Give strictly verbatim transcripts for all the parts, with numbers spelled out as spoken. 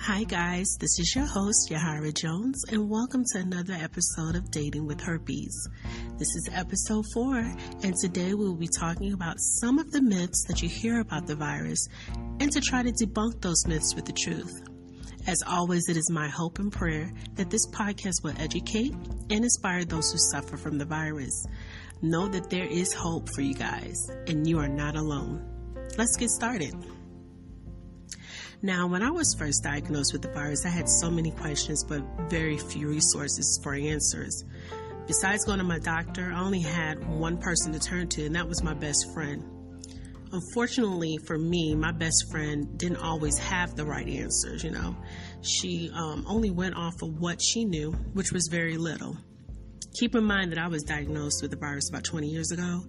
Hi guys, this is your host Yahaira Jones and welcome to another episode of Dating with Herpes. This is episode four and today we will be talking about some of the myths that you hear about the virus and to try to debunk those myths with the truth. As always, it is my hope and prayer that this podcast will educate and inspire those who suffer from the virus. Know that there is hope for you guys and you are not alone. Let's get started. Now, when I was first diagnosed with the virus, I had so many questions, but very few resources for answers. Besides going to my doctor, I only had one person to turn to, and that was my best friend. Unfortunately for me, my best friend didn't always have the right answers, you know. She um, only went off of what she knew, which was very little. Keep in mind that I was diagnosed with the virus about twenty years ago,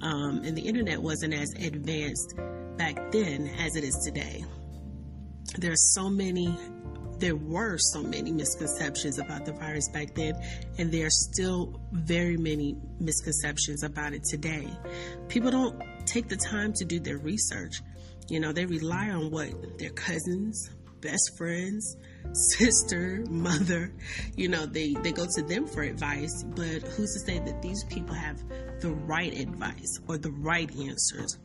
um, and the internet wasn't as advanced back then as it is today. There are so many, there were so many misconceptions about the virus back then, and there are still very many misconceptions about it today. People don't take the time to do their research. You know, they rely on what their cousins, best friends, sister, mother, you know, they, they go to them for advice, but who's to say that these people have the right advice or the right answers?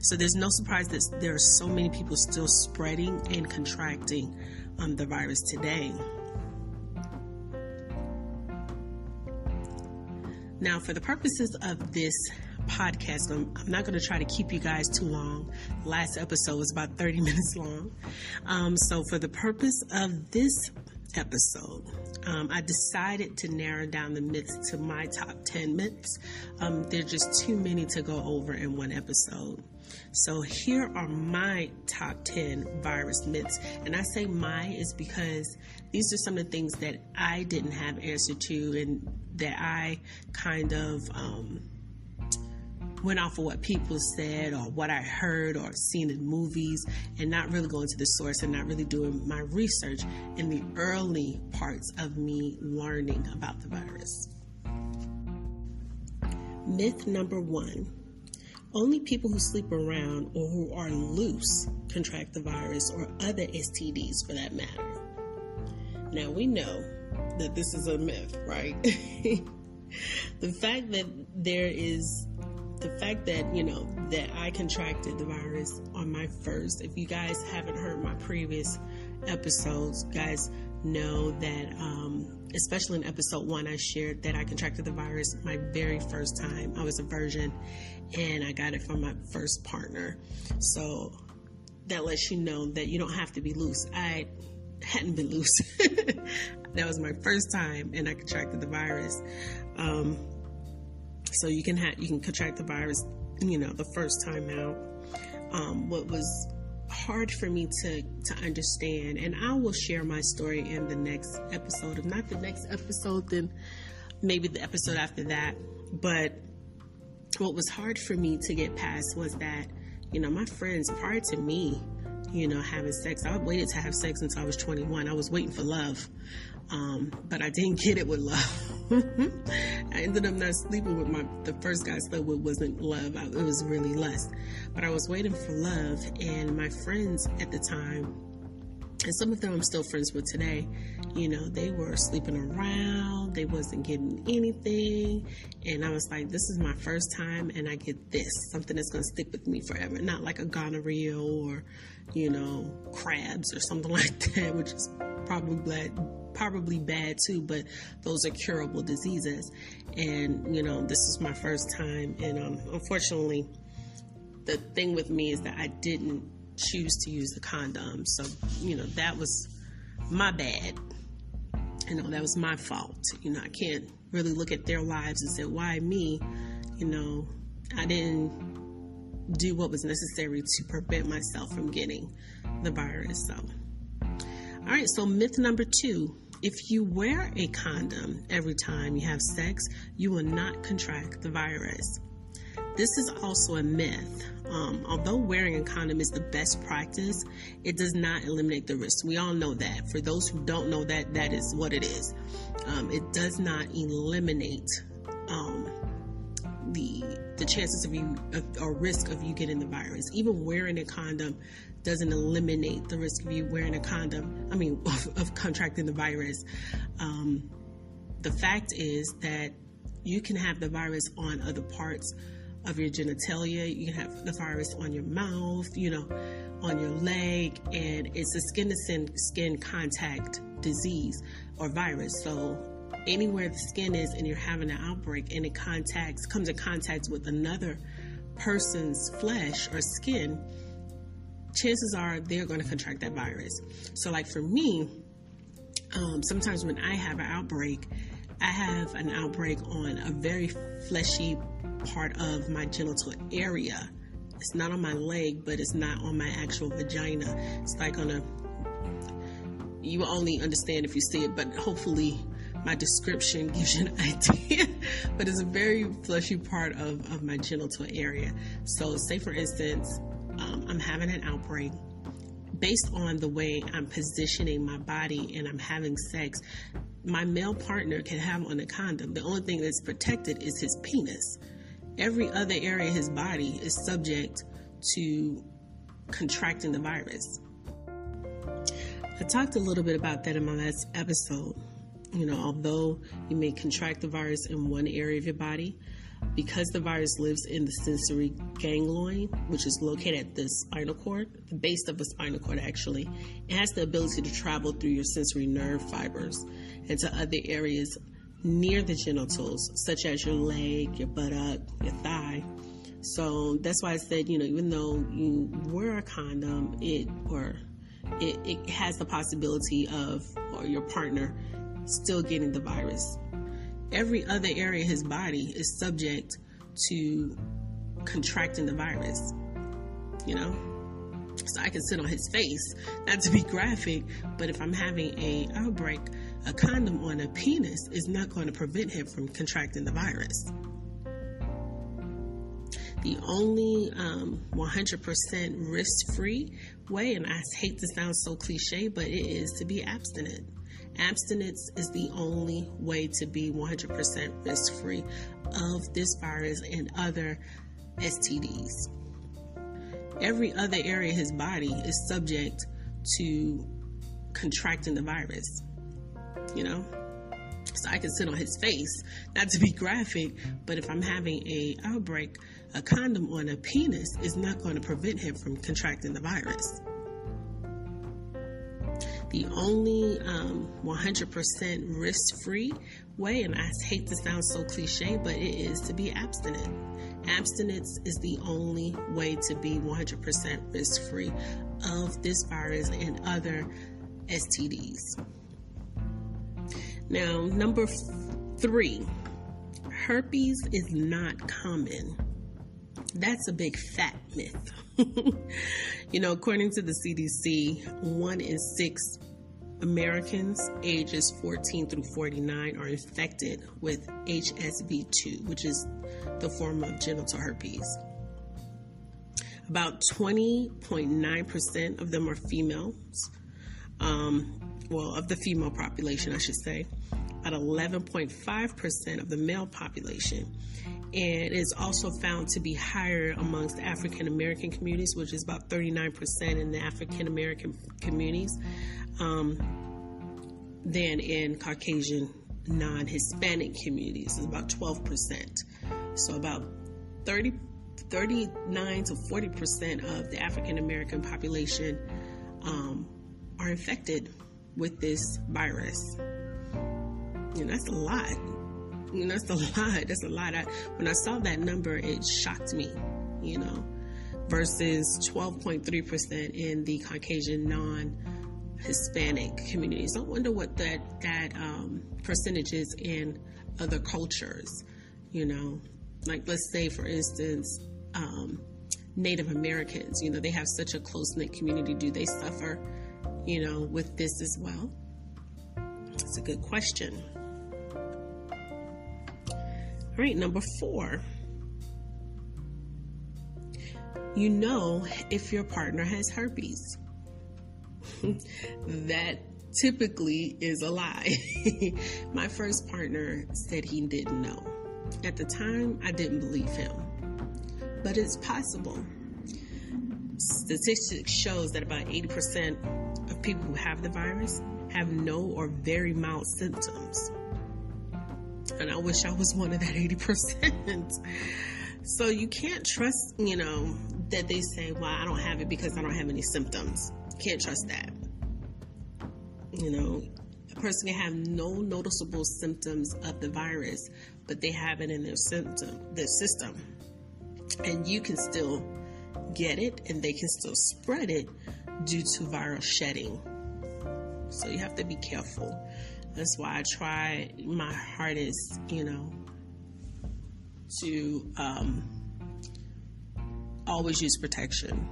So there's no surprise that there are so many people still spreading and contracting um, the virus today. Now, for the purposes of this podcast, I'm, I'm not going to try to keep you guys too long. The last episode was about thirty minutes long. Um, so for the purpose of this episode, um, I decided to narrow down the myths to my top ten myths. Um, there are just too many to go over in one episode. So here are my top ten virus myths. And I say my is because these are some of the things that I didn't have answer to and that I kind of um, went off of what people said or what I heard or seen in movies and not really going to the source and not really doing my research in the early parts of me learning about the virus. Myth number one. Only people who sleep around or who are loose contract the virus or other S T Ds for that matter. Now we know that this is a myth, right? The fact that there is, the fact that, you know, that I contracted the virus on my first, if you guys haven't heard my previous episodes, guys know that, um, especially in episode one, I shared that I contracted the virus my very first time. I was a virgin and I got it from my first partner. So that lets you know that you don't have to be loose. I hadn't been loose. That was my first time and I contracted the virus. Um, so you can have, you can contract the virus, you know, the first time out. Um, what was hard for me to, to understand, and I will share my story in the next episode. If not the next episode, then maybe the episode after that. But what was hard for me to get past was that, you know, my friends prior to me, you know, having sex, I waited to have sex until I was twenty-one. I was waiting for love, um, but I didn't get it with love. I ended up not sleeping with my, the first guy I slept with wasn't love. I, it was really lust, but I was waiting for love. And my friends at the time, and some of them I'm still friends with today, you know, they were sleeping around, they wasn't getting anything. And I was like, this is my first time and I get this, something that's going to stick with me forever. Not like a gonorrhea or, you know, crabs or something like that, which is probably bad, probably bad too, but those are curable diseases. And, you know, this is my first time. And um, unfortunately, the thing with me is that I didn't choose to use the condom. So, you know, that was my bad. You know, that was my fault. You know, I can't really look at their lives and say, why me? You know, I didn't do what was necessary to prevent myself from getting the virus. So, all right. So myth number two, if you wear a condom every time you have sex, you will not contract the virus. This is also a myth. Um, although wearing a condom is the best practice, it does not eliminate the risk. We all know that. For those who don't know that, that is what it is. Um, it does not eliminate um, the the chances of you, or risk of you getting the virus. Even wearing a condom doesn't eliminate the risk of you wearing a condom, I mean, of, of contracting the virus. Um, the fact is that you can have the virus on other parts of your genitalia. You can have the virus on your mouth, you know, on your leg, and it's a skin-to-skin contact disease or virus. So anywhere the skin is and you're having an outbreak and it contacts, comes in contact with another person's flesh or skin, chances are they're going to contract that virus. So like for me, um, sometimes when I have an outbreak, I have an outbreak on a very fleshy part of my genital area. It's not on my leg, but it's not on my actual vagina. It's like on a, you only understand if you see it, but hopefully my description gives you an idea, but it's a very fleshy part of, of my genital area. So say for instance, um, I'm having an outbreak. Based on the way I'm positioning my body and I'm having sex, my male partner can have on a condom. The only thing that's protected is his penis. Every other area of his body is subject to contracting the virus. I talked a little bit about that in my last episode. You know, although you may contract the virus in one area of your body, because the virus lives in the sensory ganglion, which is located at the spinal cord, the base of the spinal cord actually, it has the ability to travel through your sensory nerve fibers and to other areas near the genitals, such as your leg, your buttock, your thigh. So that's why I said, you know, even though you wear a condom, it or it, it has the possibility of, or your partner still getting the virus. Every other area of his body is subject to contracting the virus, you know? So I can sit on his face, not to be graphic, but if I'm having a outbreak, a condom on a penis is not going to prevent him from contracting the virus. The only um, one hundred percent risk-free way, and I hate to sound so cliche, but it is to be abstinent. Abstinence is the only way to be one hundred percent risk-free of this virus and other S T Ds. Every other area of his body is subject to contracting the virus, you know? So I can sit on his face, not to be graphic, but if I'm having a outbreak, a condom on a penis is not going to prevent him from contracting the virus. The only um, one hundred percent risk-free way, and I hate to sound so cliche, but it is to be abstinent. Abstinence is the only way to be one hundred percent risk-free of this virus and other S T Ds. Now, number f- three, herpes is not common. That's a big fat myth. You know, according to the C D C, one in six Americans ages fourteen through forty-nine are infected with H S V two, which is the form of genital herpes. About twenty point nine percent of them are females. Um, well, of the female population, I should say. About eleven point five percent of the male population. And it's also found to be higher amongst African American communities, which is about thirty-nine percent in the African American communities, um, than in Caucasian non-Hispanic communities. It's about twelve percent. So about thirty, thirty-nine to forty percent of the African American population um, are infected with this virus. And that's a lot. And that's a lot. That's a lot. I, when I saw that number, it shocked me, you know, versus twelve point three percent in the Caucasian non-Hispanic communities. I wonder what that, that um, percentage is in other cultures, you know. Like, let's say, for instance, um, Native Americans, you know, they have such a close-knit community. Do they suffer, you know, with this as well? That's a good question. All right, number four. You know if your partner has herpes. That typically is a lie. My first partner said he didn't know. At the time, I didn't believe him. but it's possible. Statistics shows that about eighty percent of people who have the virus have no or very mild symptoms. And I wish I was one of that eighty percent. So you can't trust, you know, that they say, well, I don't have it because I don't have any symptoms. Can't trust that. You know, a person can have no noticeable symptoms of the virus, but they have it in their symptom, their system. And you can still get it and they can still spread it due to viral shedding. So you have to be careful. That's why I try my hardest, you know, to um, always use protection.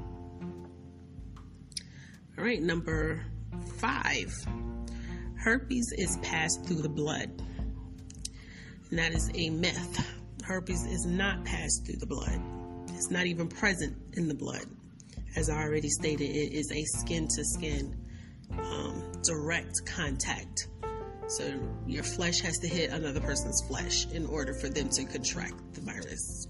All right, number five. Herpes is passed through the blood. And that is a myth. Herpes is not passed through the blood. It's not even present in the blood. As I already stated, it is a skin-to-skin um, direct contact. So your flesh has to hit another person's flesh in order for them to contract the virus.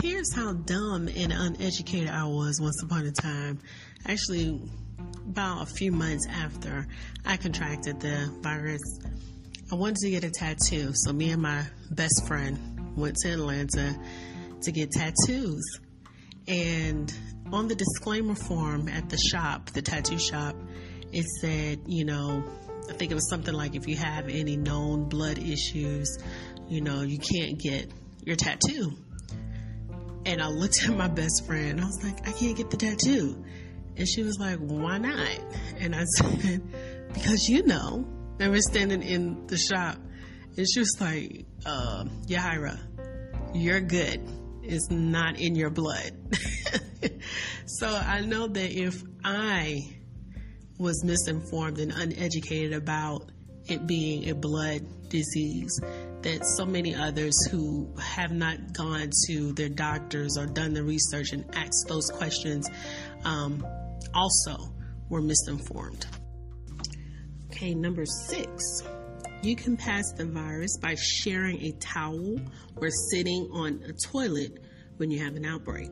Here's how dumb and uneducated I was once upon a time. Actually, about a few months after I contracted the virus, I wanted to get a tattoo. So me and my best friend went to Atlanta to get tattoos, and on the disclaimer form at the shop, the tattoo shop, it said, you know, I think it was something like, if you have any known blood issues, you know, you can't get your tattoo. And I looked at my best friend and I was like, I can't get the tattoo. And she was like, why not? And I said, because, you know. And we're standing in the shop and she was like, uh, Yahaira, you're good. It's not in your blood. So I know that if I was misinformed and uneducated about it being a blood disease, that so many others who have not gone to their doctors or done the research and asked those questions um, also were misinformed. Okay, number six. You can pass the virus by sharing a towel or sitting on a toilet when you have an outbreak.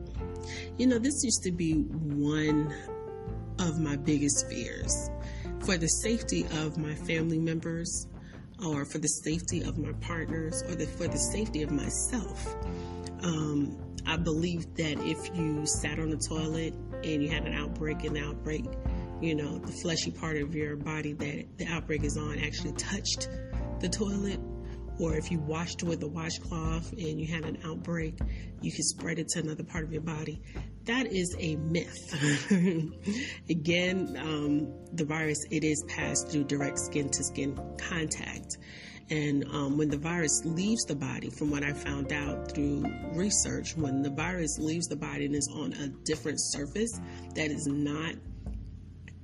You know, this used to be one of my biggest fears. For the safety of my family members, or for the safety of my partners, or the, for the safety of myself. Um, I believed that if you sat on the toilet and you had an outbreak, an outbreak, you know, the fleshy part of your body that the outbreak is on actually touched the toilet, or if you washed with a washcloth and you had an outbreak, you could spread it to another part of your body. That is a myth. Again, um, the virus, it is passed through direct skin-to-skin contact. And um, when the virus leaves the body, from what I found out through research, when the virus leaves the body and is on a different surface that is not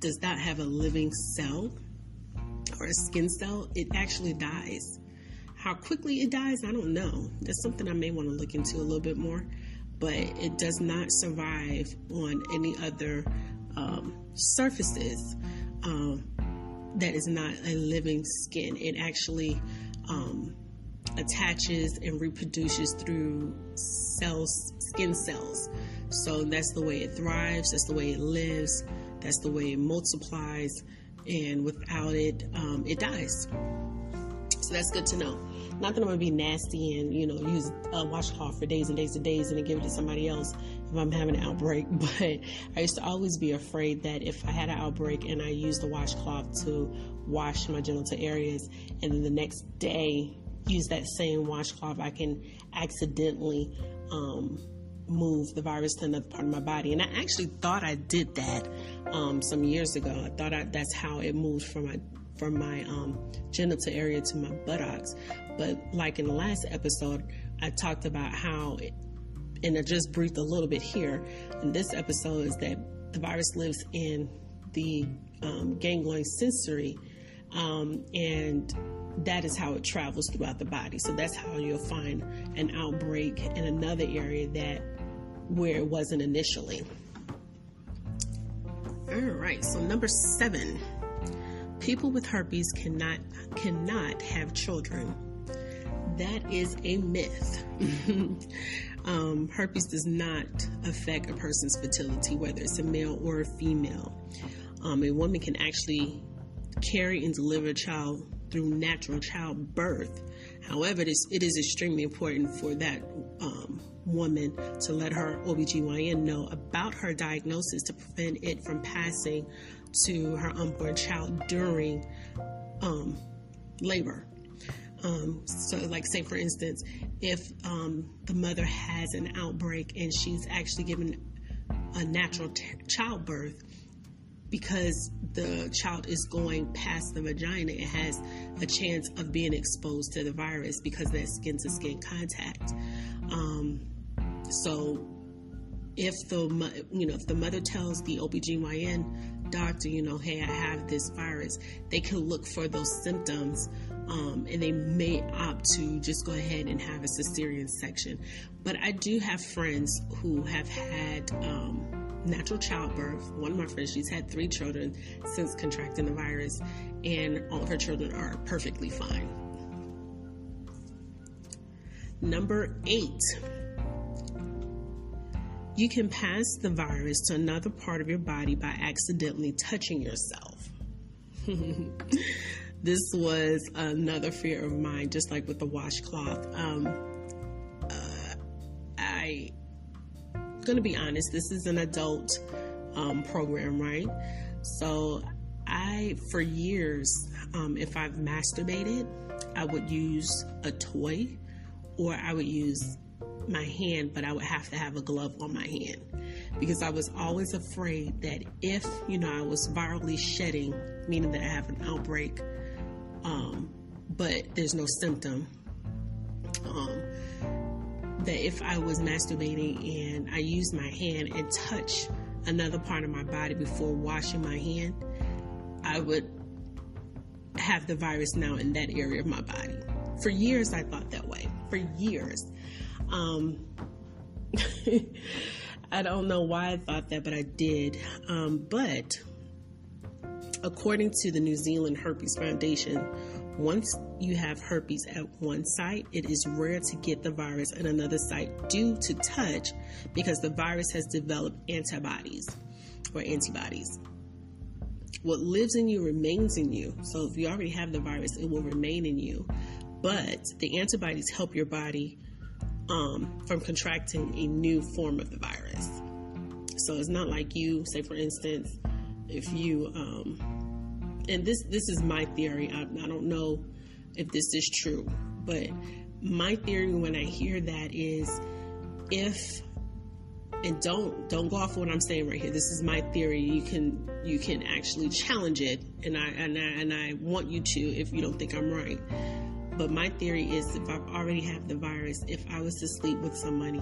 does not have a living cell or a skin cell, it actually dies. How quickly it dies, I don't know. That's something I may want to look into a little bit more, but it does not survive on any other um, surfaces um, that is not a living skin. It actually um, attaches and reproduces through cells, skin cells. So that's the way it thrives, that's the way it lives, that's the way it multiplies, and without it, um, it dies. So that's good to know. Not that I'm going to be nasty and, you know, use a washcloth for days and days and days and then give it to somebody else if I'm having an outbreak, but I used to always be afraid that if I had an outbreak and I used the washcloth to wash my genital areas, and then the next day use that same washcloth, I can accidentally um, move the virus to another part of my body. And I actually thought I did that um, some years ago. I thought I, that's how it moved from my from my um, genital area to my buttocks. But like in the last episode, I talked about how, it, and I just breathed a little bit here in this episode, is that the virus lives in the um, ganglion sensory, um, and that is how it travels throughout the body. So that's how you'll find an outbreak in another area that where it wasn't initially. All right, so number seven. people with herpes cannot cannot have children. That is a myth. um, herpes does not affect a person's fertility, whether it's a male or a female. Um, a woman can actually carry and deliver a child through natural childbirth. However, it is, it is extremely important for that um, woman to let her O B G Y N know about her diagnosis to prevent it from passing to her unborn child during um, labor. Um, so like say for instance, if um, the mother has an outbreak and she's actually given a natural t- childbirth, because the child is going past the vagina, it has a chance of being exposed to the virus because of that skin-to-skin contact. Um, so if the, you know, if the mother tells the O B G Y N doctor, you know, hey, I have this virus, they can look for those symptoms, um, and they may opt to just go ahead and have a cesarean section. But I do have friends who have had um, natural childbirth. One of my friends, she's had three children since contracting the virus, and all of her children are perfectly fine. Number eight, you can pass the virus to another part of your body by accidentally touching yourself. This was another fear of mine, just like with the washcloth. Um, uh, I... Going to be honest, this is an adult um, program, right? So I, for years, um, if I've masturbated, I would use a toy, or I would use my hand, but I would have to have a glove on my hand, because I was always afraid that if, you know, I was virally shedding, meaning that I have an outbreak, um, but there's no symptom, um, that if I was masturbating and I used my hand and touched another part of my body before washing my hand, I would have the virus now in that area of my body. For years, I thought that way. For years. Um, I don't know why I thought that, but I did. Um, but according to the New Zealand Herpes Foundation, once you have herpes at one site, it is rare to get the virus at another site due to touch, because the virus has developed antibodies or antibodies. What lives in you remains in you. So if you already have the virus, it will remain in you. But the antibodies help your body um, from contracting a new form of the virus. So it's not like you, say for instance, if you... Um, and this this is my theory, I, I don't know if this is true, but my theory when I hear that is, if, and don't don't go off what I'm saying right here, this is my theory, you can you can actually challenge it, and I and I, and I want you to if you don't think I'm right. But my theory is, if I've already had the virus, if I was to sleep with somebody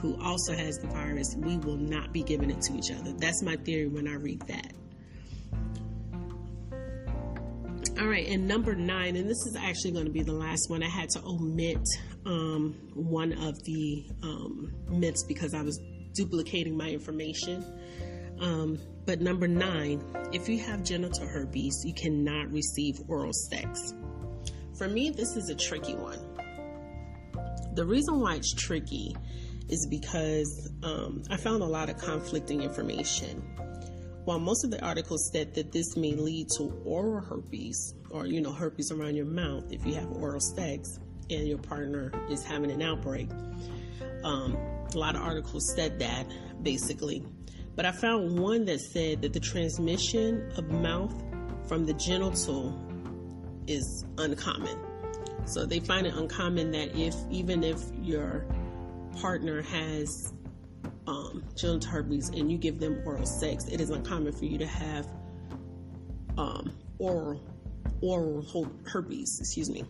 who also has the virus, we will not be giving it to each other. That's my theory when I read that. All right, and number nine, and this is actually going to be the last one. I had to omit um, one of the um, myths because I was duplicating my information. Um, but number nine, if you have genital herpes, you cannot receive oral sex. For me, this is a tricky one. The reason why it's tricky is because um, I found a lot of conflicting information. While most of the articles said that this may lead to oral herpes, or, you know, herpes around your mouth if you have oral sex and your partner is having an outbreak, um, a lot of articles said that, basically. But I found one that said that the transmission of mouth from the genital is uncommon. So they find it uncommon that if, even if your partner has Um, genital herpes and you give them oral sex, it is uncommon for you to have um, oral oral herpes, excuse me.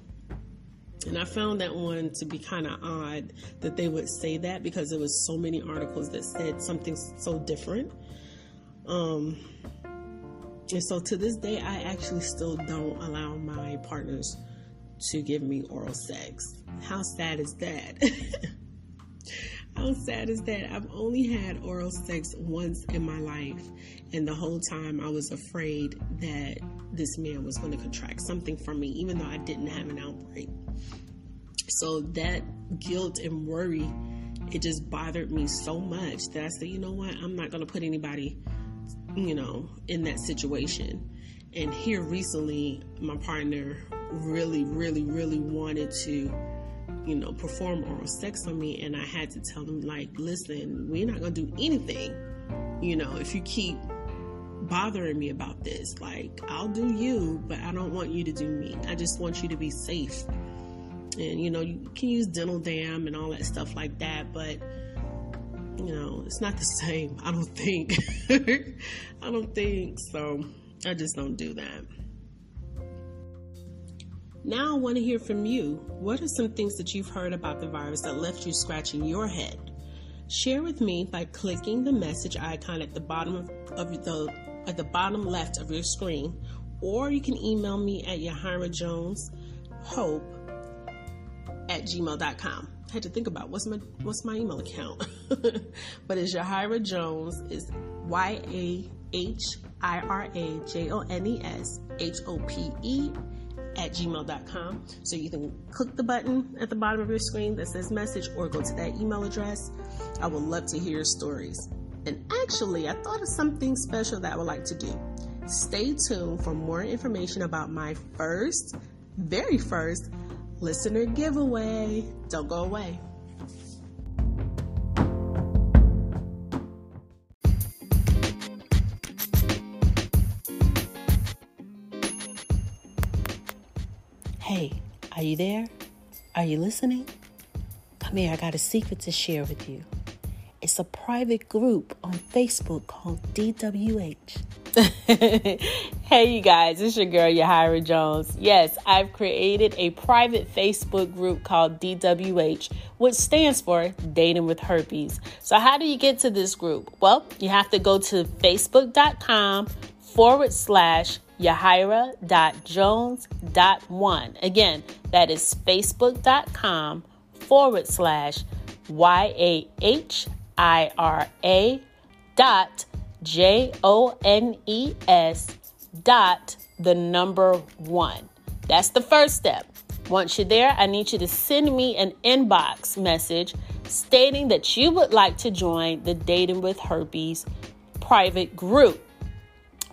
And I found that one to be kind of odd that they would say that, because there was so many articles that said something so different. Um, and so to this day, I actually still don't allow my partners to give me oral sex. How sad is that? How sad is that? I've only had oral sex once in my life, and the whole time I was afraid that this man was going to contract something from me, even though I didn't have an outbreak. So that guilt and worry, it just bothered me so much that I said, you know what? I'm not going to put anybody, you know, in that situation. And here recently, my partner really, really, really wanted to, you know, perform oral sex on me, and I had to tell him, like, listen, we're not going to do anything, you know, if you keep bothering me about this. Like, I'll do you, but I don't want you to do me. I just want you to be safe. And, you know, you can use dental dam and all that stuff like that, but, you know, it's not the same, I don't think. I don't think, so I just don't do that. Now I want to hear from you. What are some things that you've heard about the virus that left you scratching your head? Share with me by clicking the message icon at the bottom of, of the at the bottom left of your screen, or you can email me at yahaira jones hope at gmail dot com. I had to think about what's my what's my email account, but it's Yahaira Jones. It's Y A H I R A J O N E S H O P E. at gmail dot com. So you can click the button at the bottom of your screen that says message, or go to that email address. I would love to hear your stories. And actually, I thought of something special that I would like to do. Stay tuned for more information about my first, very first listener giveaway. Don't go away. Hey, are you there? Are you listening? Come here, I got a secret to share with you. It's a private group on Facebook called D W H. Hey, you guys, it's your girl, Yahaira Jones. Yes, I've created a private Facebook group called D W H, which stands for Dating with Herpes. So how do you get to this group? Well, you have to go to facebook.com forward slash Yahaira.jones.one. Again, that is facebook.com forward slash Y-A-H-I-R-A dot J-O-N-E-S dot the number one. That's the first step. Once you're there, I need you to send me an inbox message stating that you would like to join the Dating with Herpes private group.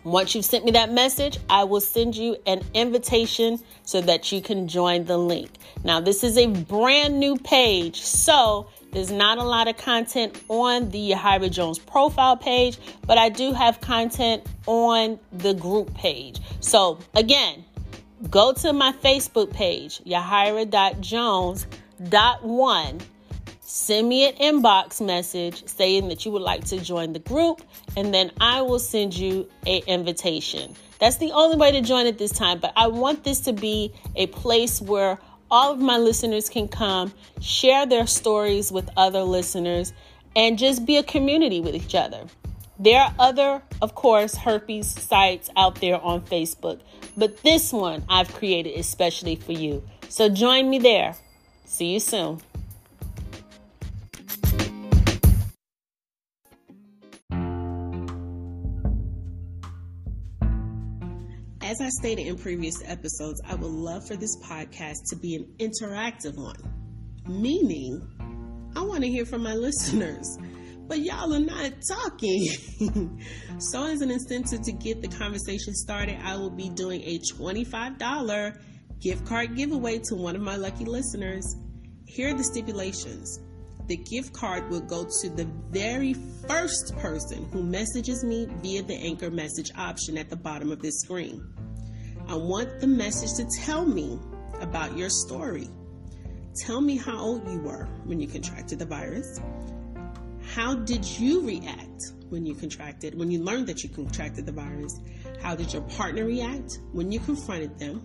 Once you've sent me that message, I will send you an invitation so that you can join the link. Now, this is a brand new page, so there's not a lot of content on the Yahaira Jones profile page, but I do have content on the group page. So again, go to my Facebook page, Yahaira.jones.one. Send me an inbox message saying that you would like to join the group, and then I will send you an invitation. That's the only way to join at this time, but I want this to be a place where all of my listeners can come, share their stories with other listeners, and just be a community with each other. There are other, of course, herpes sites out there on Facebook, but this one I've created especially for you. So join me there. See you soon. As I stated in previous episodes, I would love for this podcast to be an interactive one, meaning I want to hear from my listeners, but y'all are not talking. So as an incentive to get the conversation started, I will be doing a twenty-five dollars gift card giveaway to one of my lucky listeners. Here are the stipulations. The gift card will go to the very first person who messages me via the Anchor message option at the bottom of this screen. I want the message to tell me about your story. Tell me how old you were when you contracted the virus. How did you react when you contracted, when you learned that you contracted the virus? How did your partner react when you confronted them?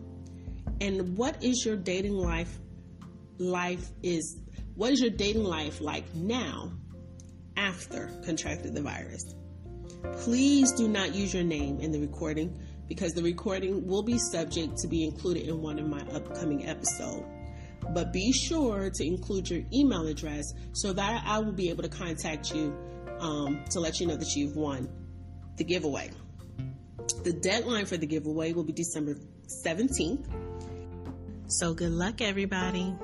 And what is your dating life? Life is what is your dating life like now after contracting the virus? Please do not use your name in the recording, because the recording will be subject to be included in one of my upcoming episodes. but be sure to include your email address so that I will be able to contact you um, to let you know that you've won the giveaway. The deadline for the giveaway will be December seventeenth. So good luck, everybody.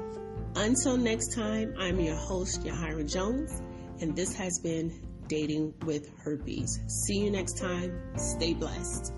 Until next time, I'm your host, Yahaira Jones, and this has been Dating with Herpes. See you next time. Stay blessed.